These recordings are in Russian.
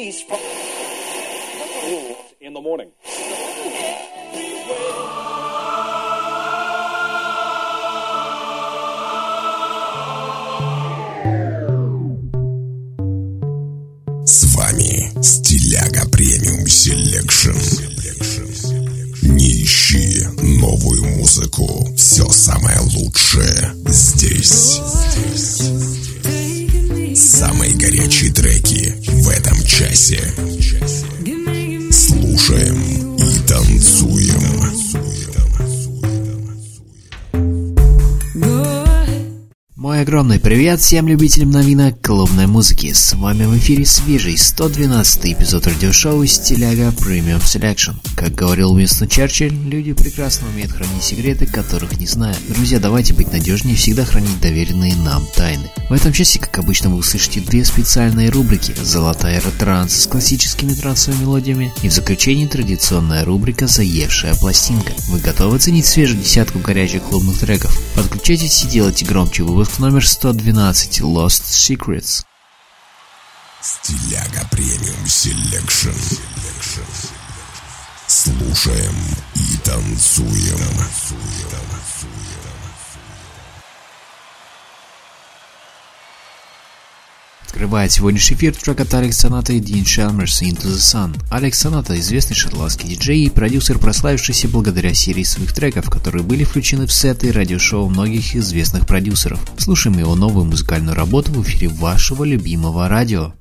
released from in the morning. С вами Стиляга Премиум Селекшн. Не ищи новую музыку. Все самое лучшее здесь. Самые горячие треки в этом часе. Слушаем и танцуем. Мой огромный привет всем любителям новинок клубной музыки. С вами в эфире свежий 112-й эпизод радиошоу «Стиляга Премиум Селекшн». Как говорил Уинстон Черчилль, люди прекрасно умеют хранить секреты, которых не знают. Друзья, давайте быть надежнее и всегда хранить доверенные нам тайны. В этом часе, как обычно, вы услышите две специальные рубрики: «Золотая эра транса» с классическими трансовыми мелодиями и в заключении традиционная рубрика «Заевшая пластинка». Вы готовы оценить свежую десятку горячих клубных треков? Подключайтесь и делайте громче выпуск номер 112 «Lost Secrets». Стиляга Премиум Селекшн. Слушаем и танцуем. Открывает сегодняшний эфир трек от Alex Sonata и Dean Chalmers «Into the Sun». Alex Sonata – известный шотландский диджей и продюсер, прославившийся благодаря серии своих треков, которые были включены в сеты радиошоу многих известных продюсеров. Слушаем его новую музыкальную работу в эфире вашего любимого радио.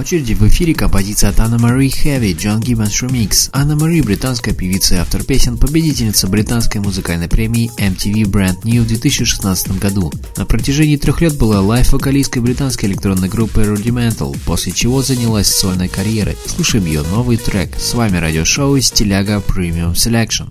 очереди в эфире композиция от Anne-Marie Heavy John Gibbons Remix. Anne-Marie – британская певица и автор песен, победительница британской музыкальной премии MTV Brand New в 2016 году. На протяжении 3 лет была лайв-вокалисткой британской электронной группы Rudimental, после чего занялась сольной карьерой. Слушаем ее новый трек. С вами радиошоу «Стиляга Premium Selection».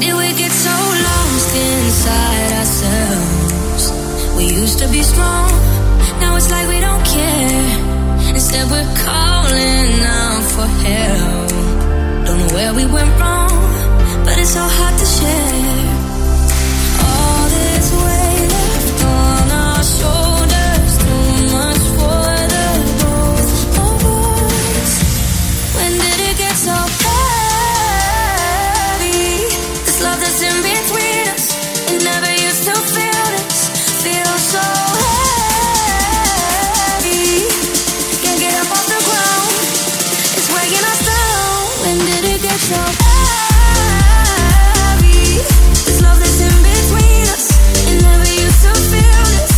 Did we get so lost inside ourselves? We used to be strong, now it's like we don't care. Instead we're calling out for help. Don't know where we went wrong, but it's so hard to share. All this weight left on our shoulders, too much for the both. When did it get so bad? Love that's in between us, it never used to feel this, feel so heavy, can't get up off the ground, it's weighing us down, when did it get so heavy, this love that's in between us, it never used to feel this.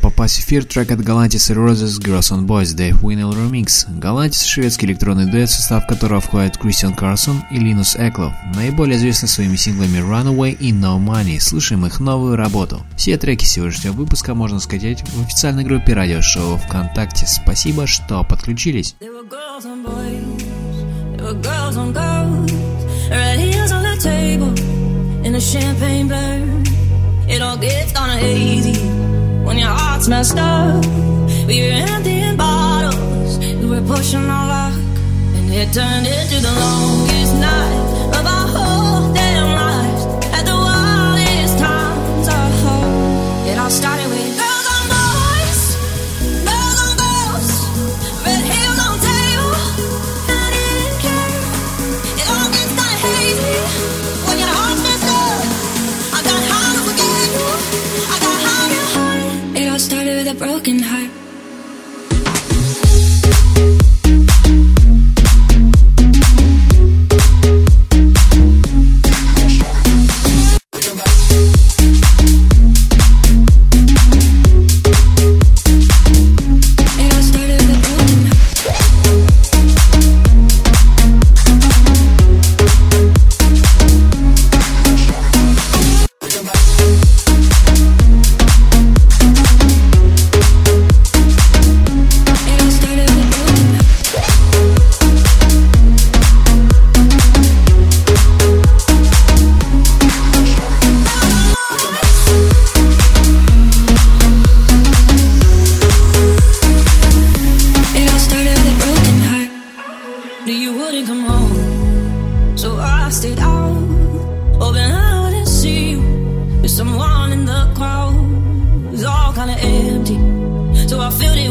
Попасть в эфир трек от Galantis и ROZES Girls on Boys Dave Winnel Remix. Galantis – шведский электронный дуэт, в состав которого входят Кристиан Карсон и Линус Эклов, наиболее известны своими синглами Runaway и No Money. Слышим их новую работу. Все треки сегодняшнего выпуска можно скачать в официальной группе радиошоу ВКонтакте. Спасибо, что подключились. When your heart's messed up, we were emptying bottles, we were pushing our luck, and it turned into the longest night of our whole damn lives. At the wildest times, our hope, it all started with girls on boys, girls on girls, red heels on table, and I didn't care. It all gets kind of hazy when your heart's messed up. I got high to forget you. I got high to forget you. It all started with a broken heart. knew you wouldn't come home, so I stayed out, hoping I wouldn't see you with someone in the crowd. It was all kinda empty, so I filled it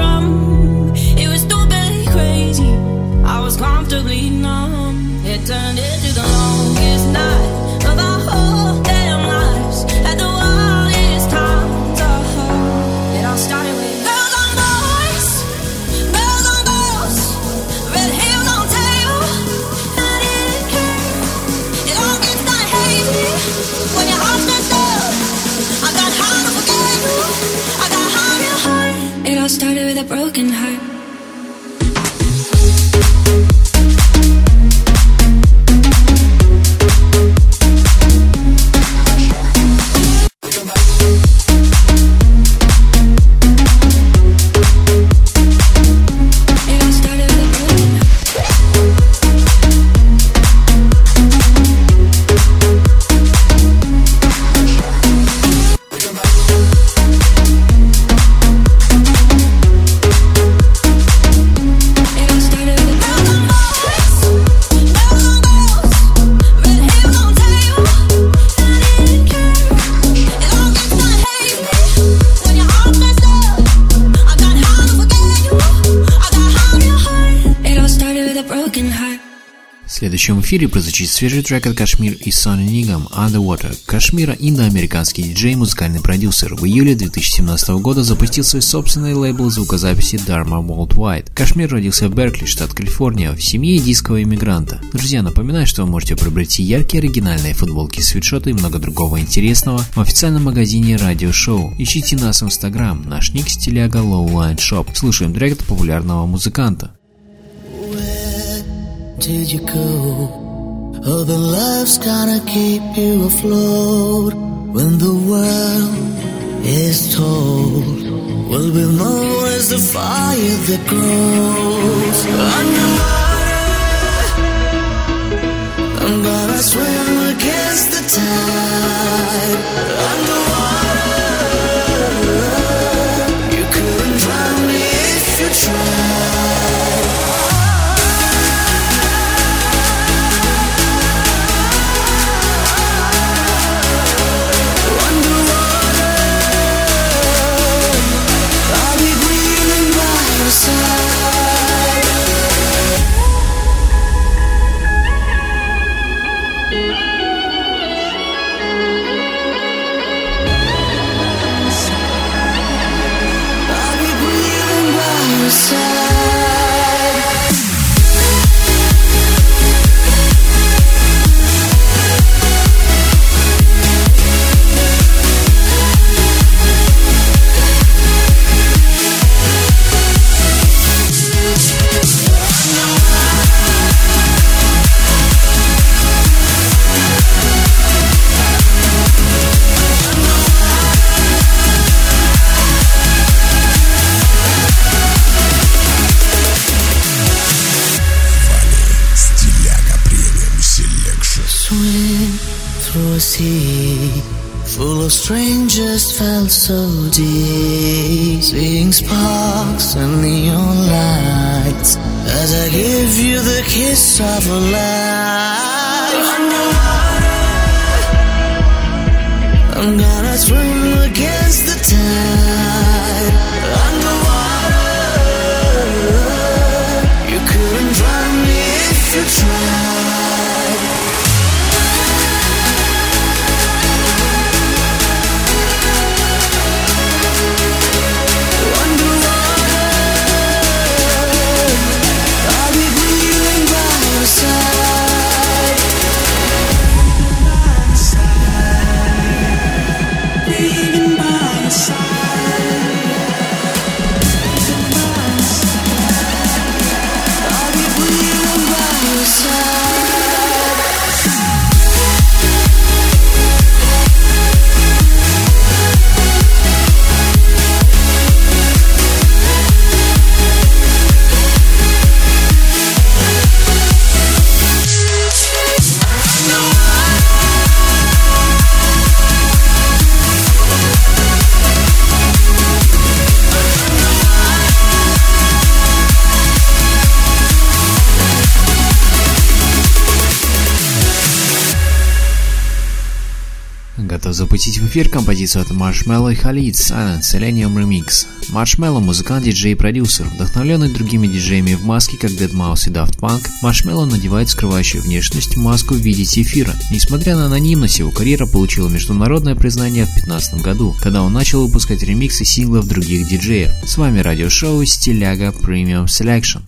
rum. It was stupidly crazy, I was comfortably numb. It turned into the longest night of our whole damn lives, at the wildest times of hope. It all started with started with a broken heart. В эфире прозвучит свежий трек от Kashmir и Sonu Nigam «Underwater». Kashmir – индоамериканский диджей и музыкальный продюсер. В июле 2017 года запустил свой собственный лейбл звукозаписи Dharma Worldwide. Kashmir родился в Беркли, штат Калифорния, в семье дискового иммигранта. Друзья, напоминаю, что вы можете приобрести яркие оригинальные футболки, свитшоты и много другого интересного в официальном магазине «Радио Шоу». Ищите нас в Instagram, наш ник стиляга Low Line Shop. Слушаем трек от популярного музыканта. Did you go? Oh, the love's gonna keep you afloat when the world is told. We'll be known as the fire that grows underwater. I'm gonna swim against the tide underwater. You couldn't drown me if you tried. Strangers felt so deep, seeing sparks and neon lights as I give you the kiss of a life. Underwater, I'm gonna swim against the tide. Underwater, you couldn't drown me if you tried. By your side. запустить в эфир композицию от Marshmello и Khalid с Illenium Remix. Marshmello – музыкант, диджей и продюсер, вдохновленный другими диджеями в маске, как Deadmau5 и Daft Punk. Marshmello надевает скрывающую внешность маску в виде зефира. Несмотря на анонимность, его карьера получила международное признание в 2015 году, когда он начал выпускать ремиксы синглов других диджеев. С вами радиошоу Стиляга Premium Selection.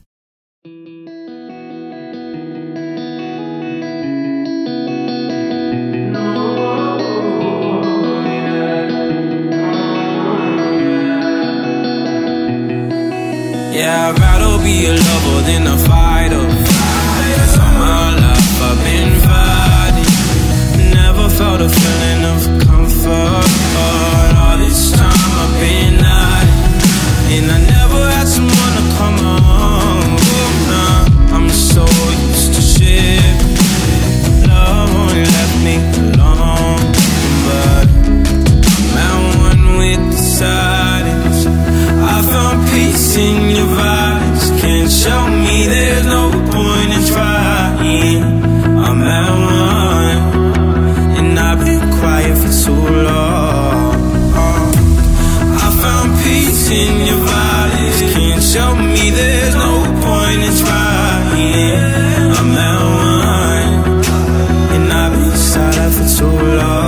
Yeah, I'd rather be a lover than a fighter. 'Cause all my life I've been fighting. Never felt a feeling of comfort. All this time I've been hiding, and I never had someone to come home. Nah, I'm so used to shit. Love only left me alone, but I'm at one with the silence. I found peace in. Can't show me there's no point in trying. I'm at one, and I've been quiet for too long. I found peace in your violence. Can't show me there's no point in trying. I'm at one, and I've been silent for too long.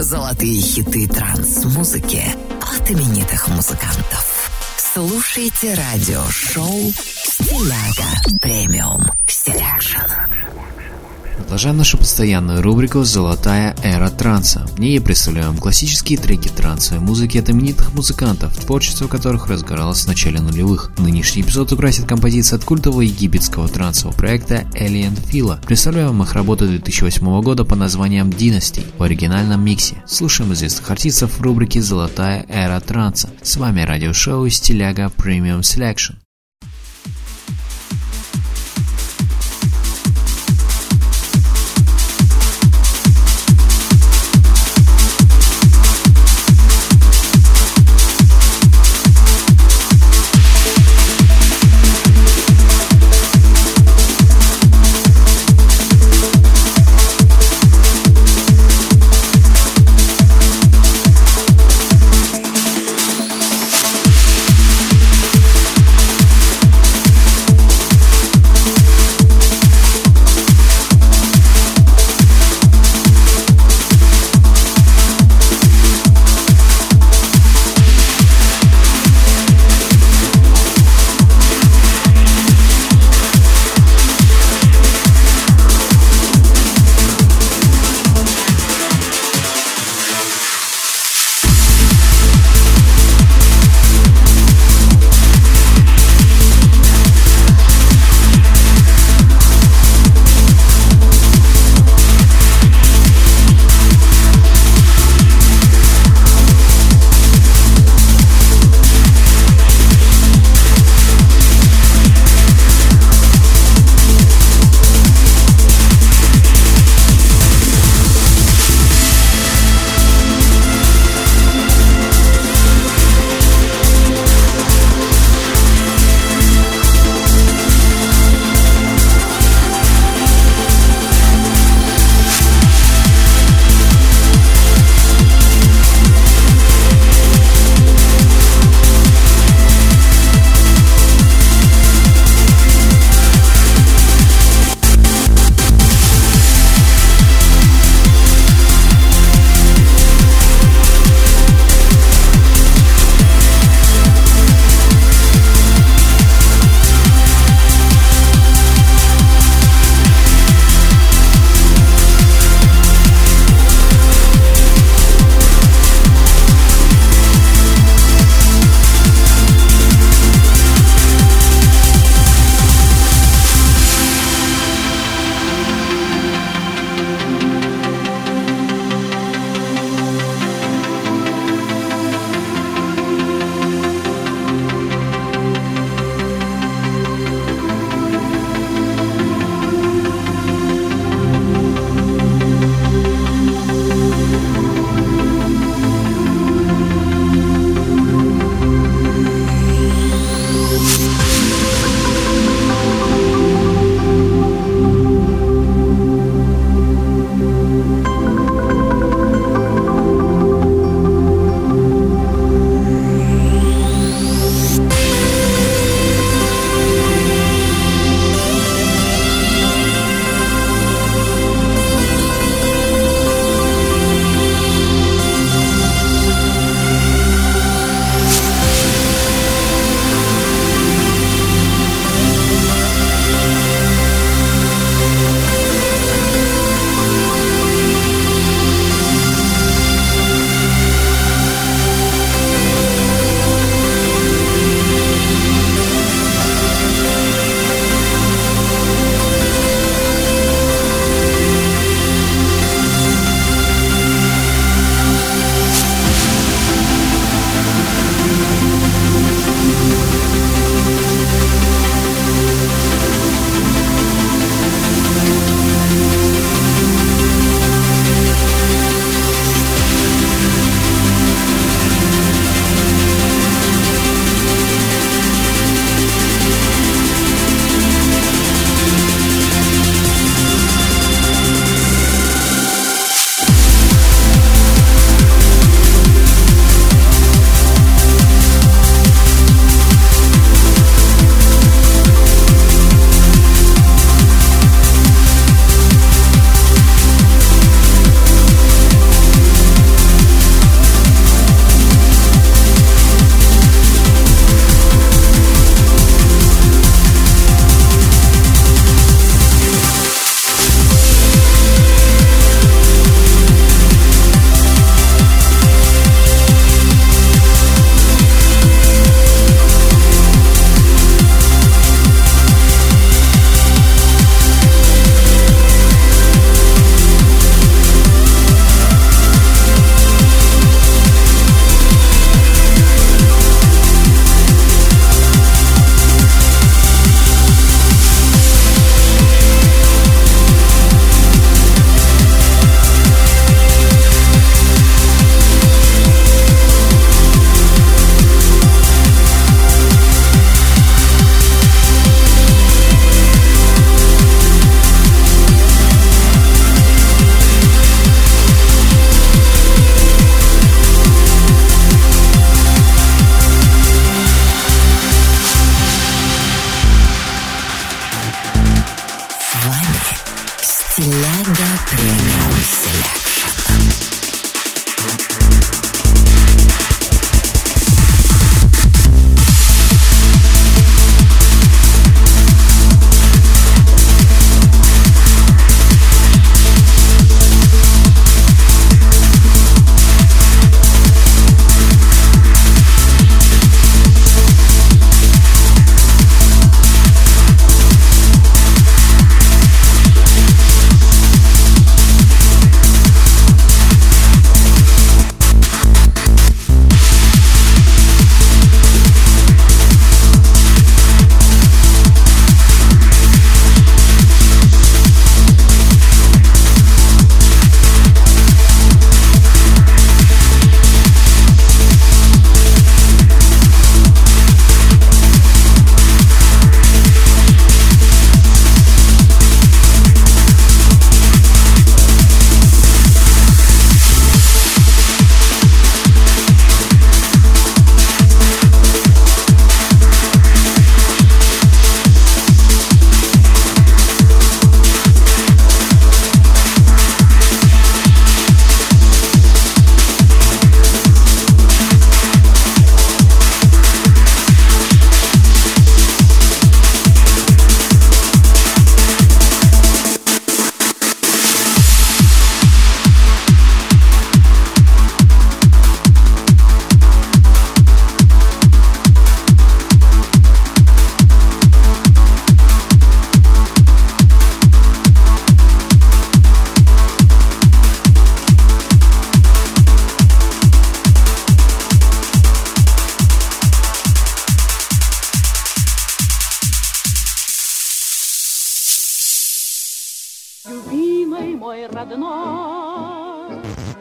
Золотые хиты транс-музыки от именитых музыкантов. Слушайте радиошоу «Стиляга Премиум Селекшн». Продолжаем нашу постоянную рубрику «Золотая эра транса». В ней представляем классические треки трансовой музыки от именитых музыкантов, творчество которых разгоралось в начале нулевых. Нынешний эпизод украсит композиция от культового египетского трансового проекта Aly and Fila. Представляем их работу 2008 года под названием «Dynasty» в оригинальном миксе. Слушаем известных артистов в рубрике «Золотая эра транса». С вами радиошоу «Стиляга Премиум Селекшн».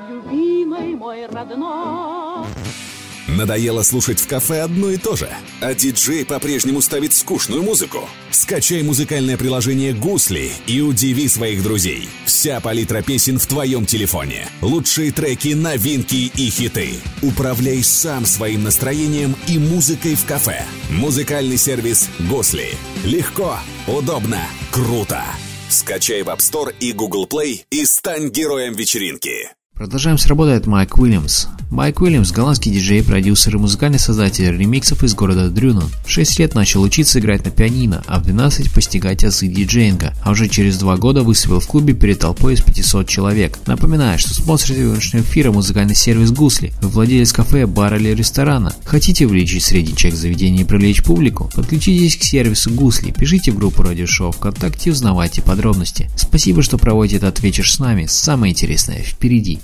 любимый мой родной. Надоело слушать в кафе одно и то же, а диджей по-прежнему ставит скучную музыку? Скачай музыкальное приложение «Гусли» и удиви своих друзей. Вся палитра песен в твоем телефоне. Лучшие треки, новинки и хиты. Управляй сам своим настроением и музыкой в кафе. Музыкальный сервис «Гусли». Легко, удобно, круто. Скачай в App Store и Google Play и стань героем вечеринки. Продолжаем с работой от Майк Уильямс. Майк Уильямс – голландский диджей, продюсер и музыкальный создатель ремиксов из города Дрюна. В 6 лет начал учиться играть на пианино, а в 12 постигать азы диджеинга, а уже через 2 года выступил в клубе перед толпой из 500 человек. Напоминаю, что спонсор сегодняшнего эфира – музыкальный сервис «Гусли». Вы владелец кафе, бара или ресторана? Хотите увеличить средний чек заведения и привлечь публику? Подключитесь к сервису «Гусли», пишите в группу радиошоу ВКонтакте и узнавайте подробности. Спасибо, что проводите этот вечер с нами. Самое интересное впереди.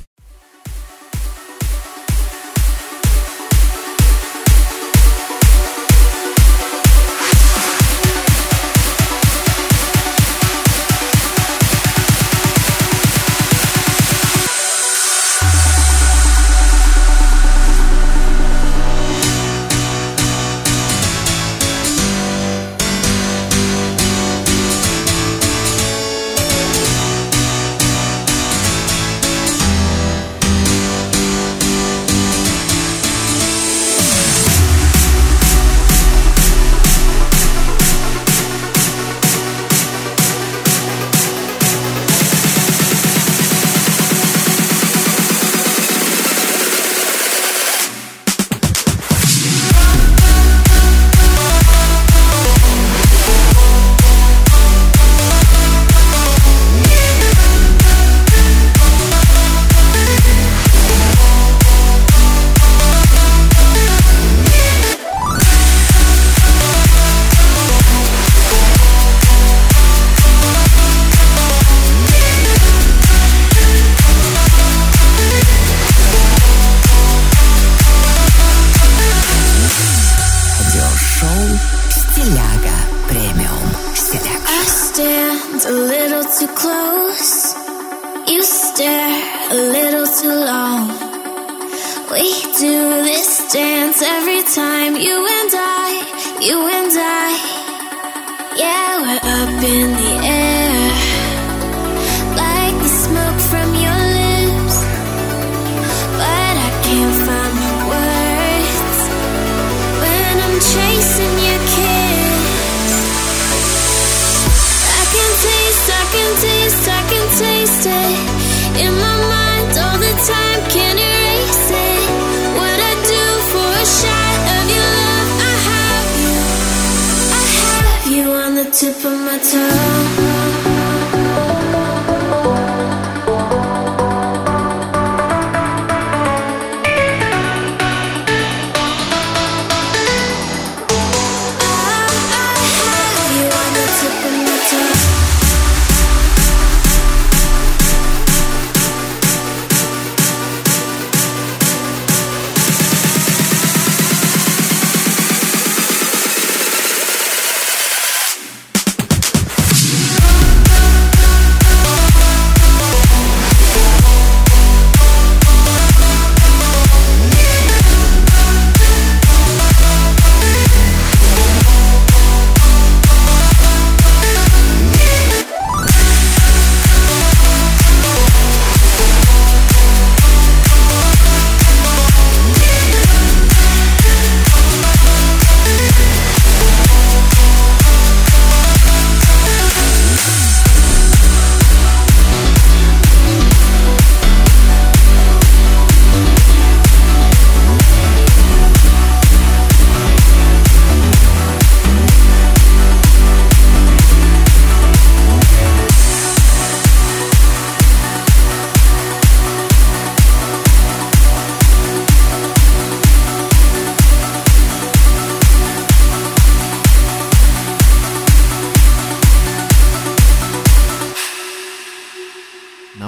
I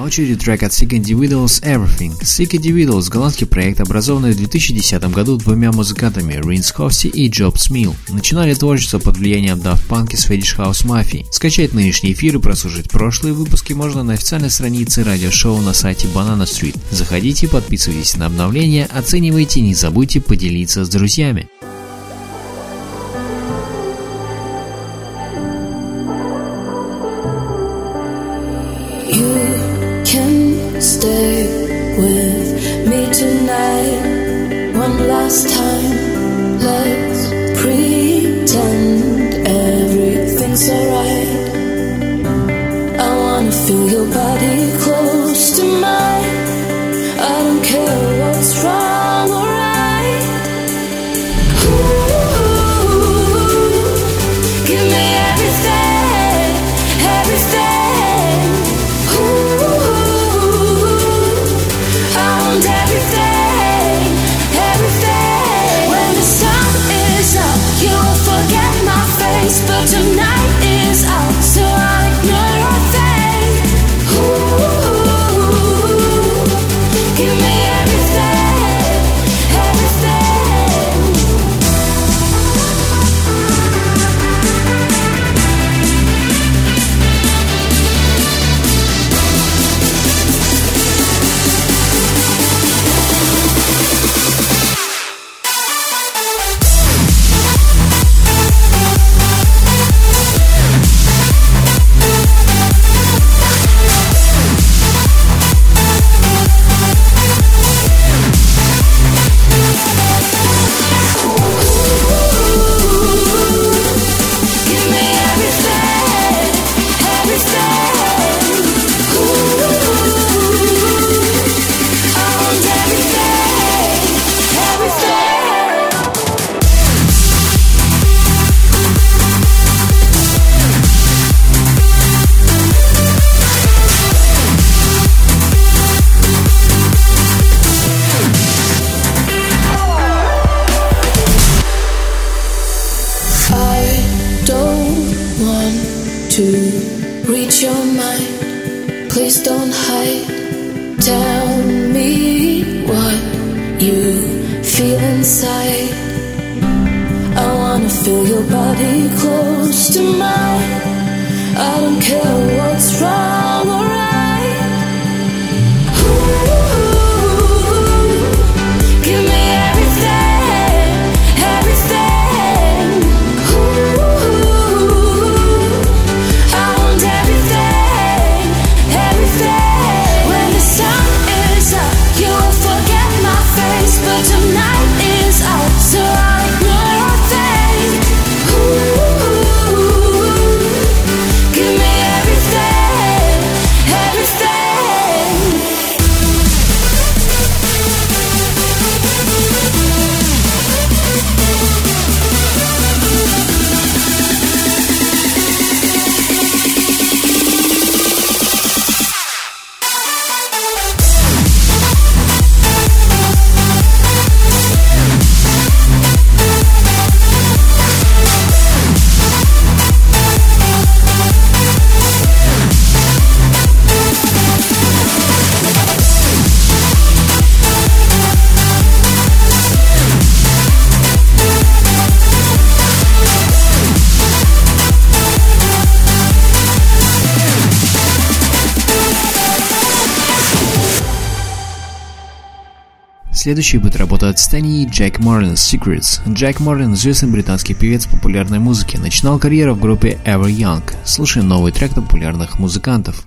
очереди трек от Sick Individuals Everything. Sick Individuals – голландский проект, образованный в 2010 году двумя музыкантами Rin Shofsi и Jobs Mill. Начинали творчество под влиянием Daft Punk и Fetish House Mafia. Скачать нынешний эфир и прослушать прошлые выпуски можно на официальной странице радиошоу на сайте Banana Street. Заходите, подписывайтесь на обновления, оценивайте, не забудьте поделиться с друзьями. Stay with me tonight, one last time. Let's pretend everything's alright. I wanna feel your body close to mine. I don't care what's wrong or right. Ooh, give me everything, everything. But tonight is out, so I'll ignore your thing. Ooh, give me everything, Следующий будет работа от Стэнни и Джек Морлен Secrets. Джек Морлен – известный британский певец популярной музыки. Начинал карьеру в группе Ever Young. Слушай новый трек популярных музыкантов.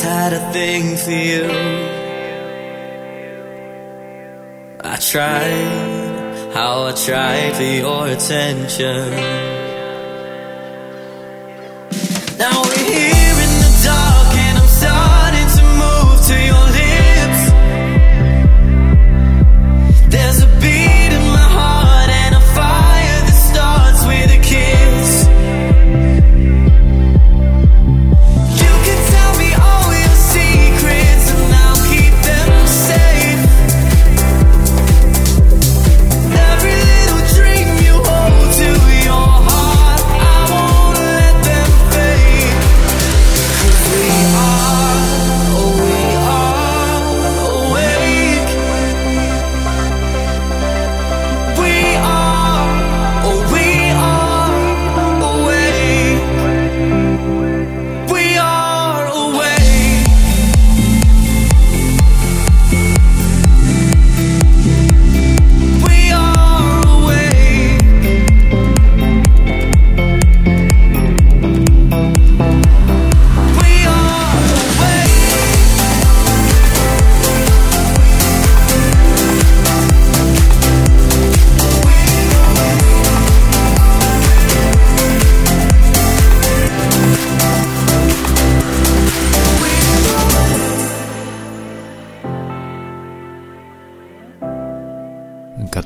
always had a thing for you. I tried, how I tried for your attention. Now we're here in the dark and I'm starting to move to your lips. There's a beat in my heart and a fire that starts with a kiss.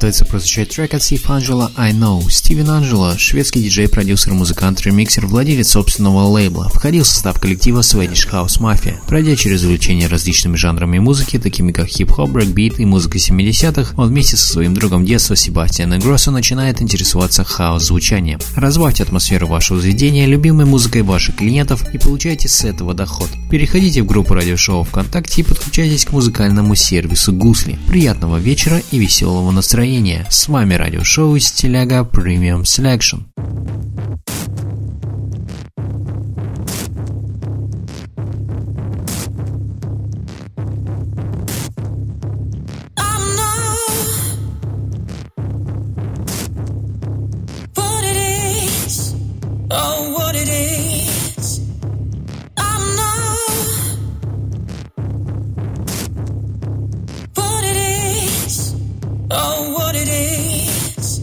Пытается прозвучать трек от Steve Angela «I Know». Стивен Анджело, шведский диджей, продюсер, музыкант, ремиксер, владелец собственного лейбла, входил в состав коллектива Fetish House Mafia. Пройдя через увлечение различными жанрами музыки, такими как хип-хоп, брейкбит и музыка 70-х, он вместе со своим другом детства Себастьяном Гроссо начинает интересоваться хаос-звучанием. Разбавьте атмосферу вашего заведения любимой музыкой ваших клиентов и получайте с этого доход. Переходите в группу радиошоу ВКонтакте и подключайтесь к музыкальному сервису «Гусли». Приятного вечера и веселого настроения! С вами радиошоу «Стиляга Premium Selection». What it is.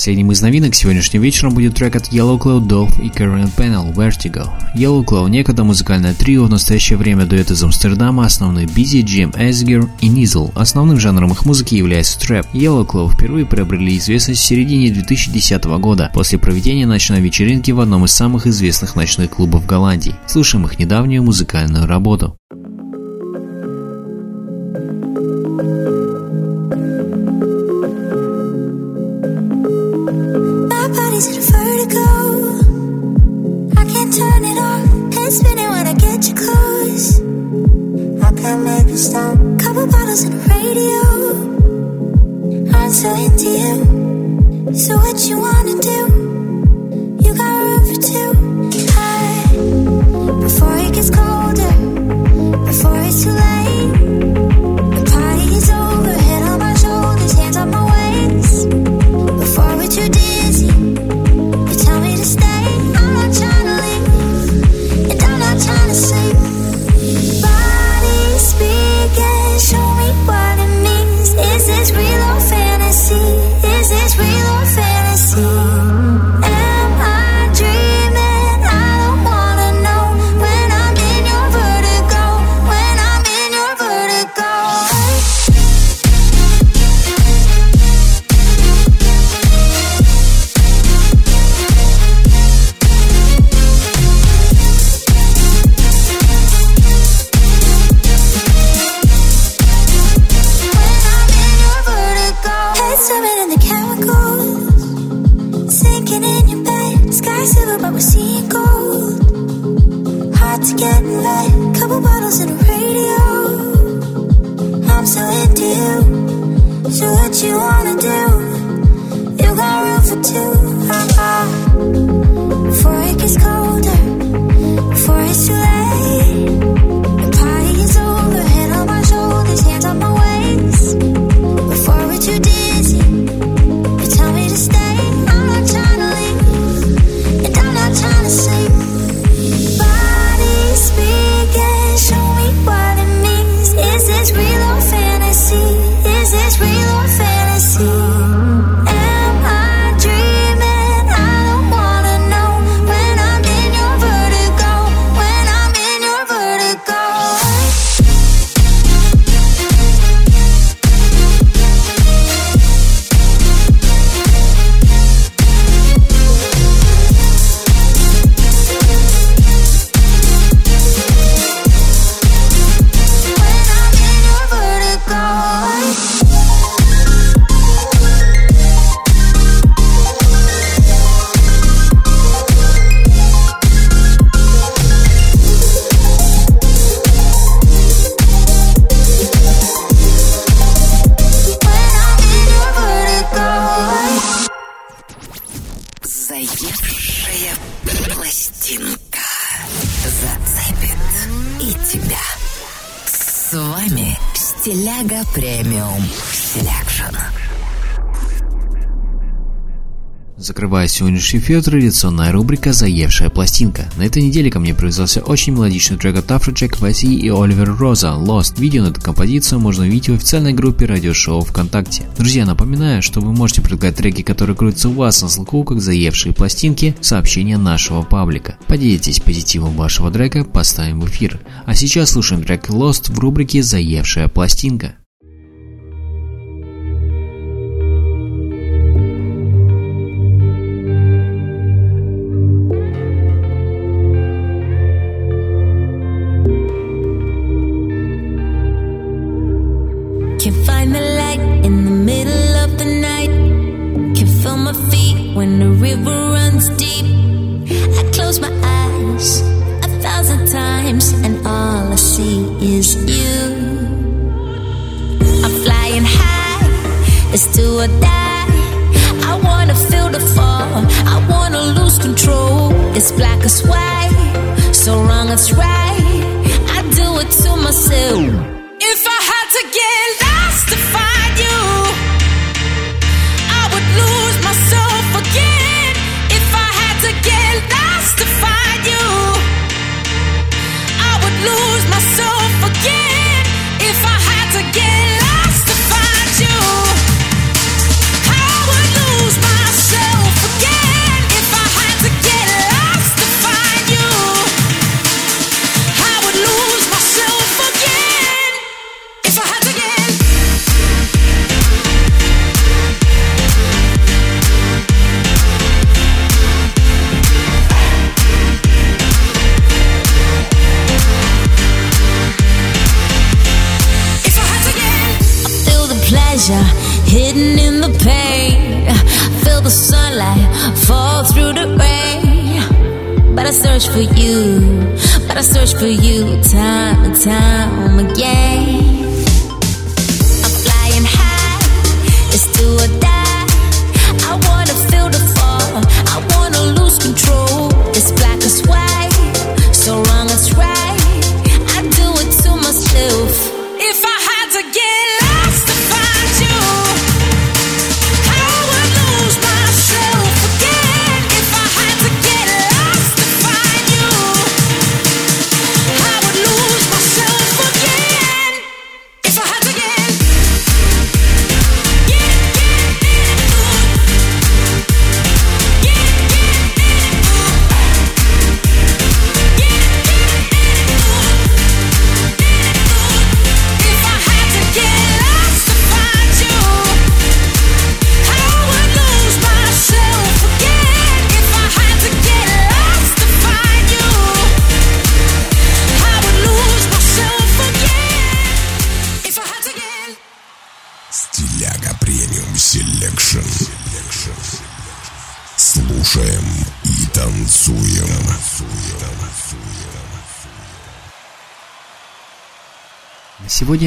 Последним из новинок сегодняшнего вечера будет трек от Yellow Claw, Dove и Current Panel Vertigo. Yellow Claw – некогда музыкальное трио, в настоящее время дуэт из Амстердама, основной Busy, Jim Asger и Nizzle. Основным жанром их музыки является трэп. Yellow Claw впервые приобрели известность в середине 2010 года, после проведения ночной вечеринки в одном из самых известных ночных клубов Голландии. Слушаем их недавнюю музыкальную работу. Заевшая пластинка зацепит и тебя. С вами Стиляга Премиум Селекшн. Закрывая сегодняшний эфир, традиционная рубрика «Заевшая пластинка». На этой неделе ко мне привязался очень мелодичный трек от Афроджек, Васи и Оливер Роза «Lost». Видео на эту композицию можно увидеть в официальной группе радиошоу ВКонтакте. Друзья, напоминаю, что вы можете предлагать треки, которые крутятся у вас на слуху, как «Заевшие пластинки», в сообщения нашего паблика. Поделитесь позитивом вашего трека, поставим в эфир. А сейчас слушаем трек «Lost» в рубрике «Заевшая пластинка». Myself pleasure hidden in the pain. Feel the sunlight fall through the rain. But I search for you, but I search for you time and time again. I'm flying high, it's do or die. I wanna feel the fall, I wanna lose control. It's black is white, so wrong is right. I do it to myself. If I had to get lost to find you, I would lose myself again. If I had to get lost to find you, I would lose myself again. If I had to слушаем и танцуем. На сегодня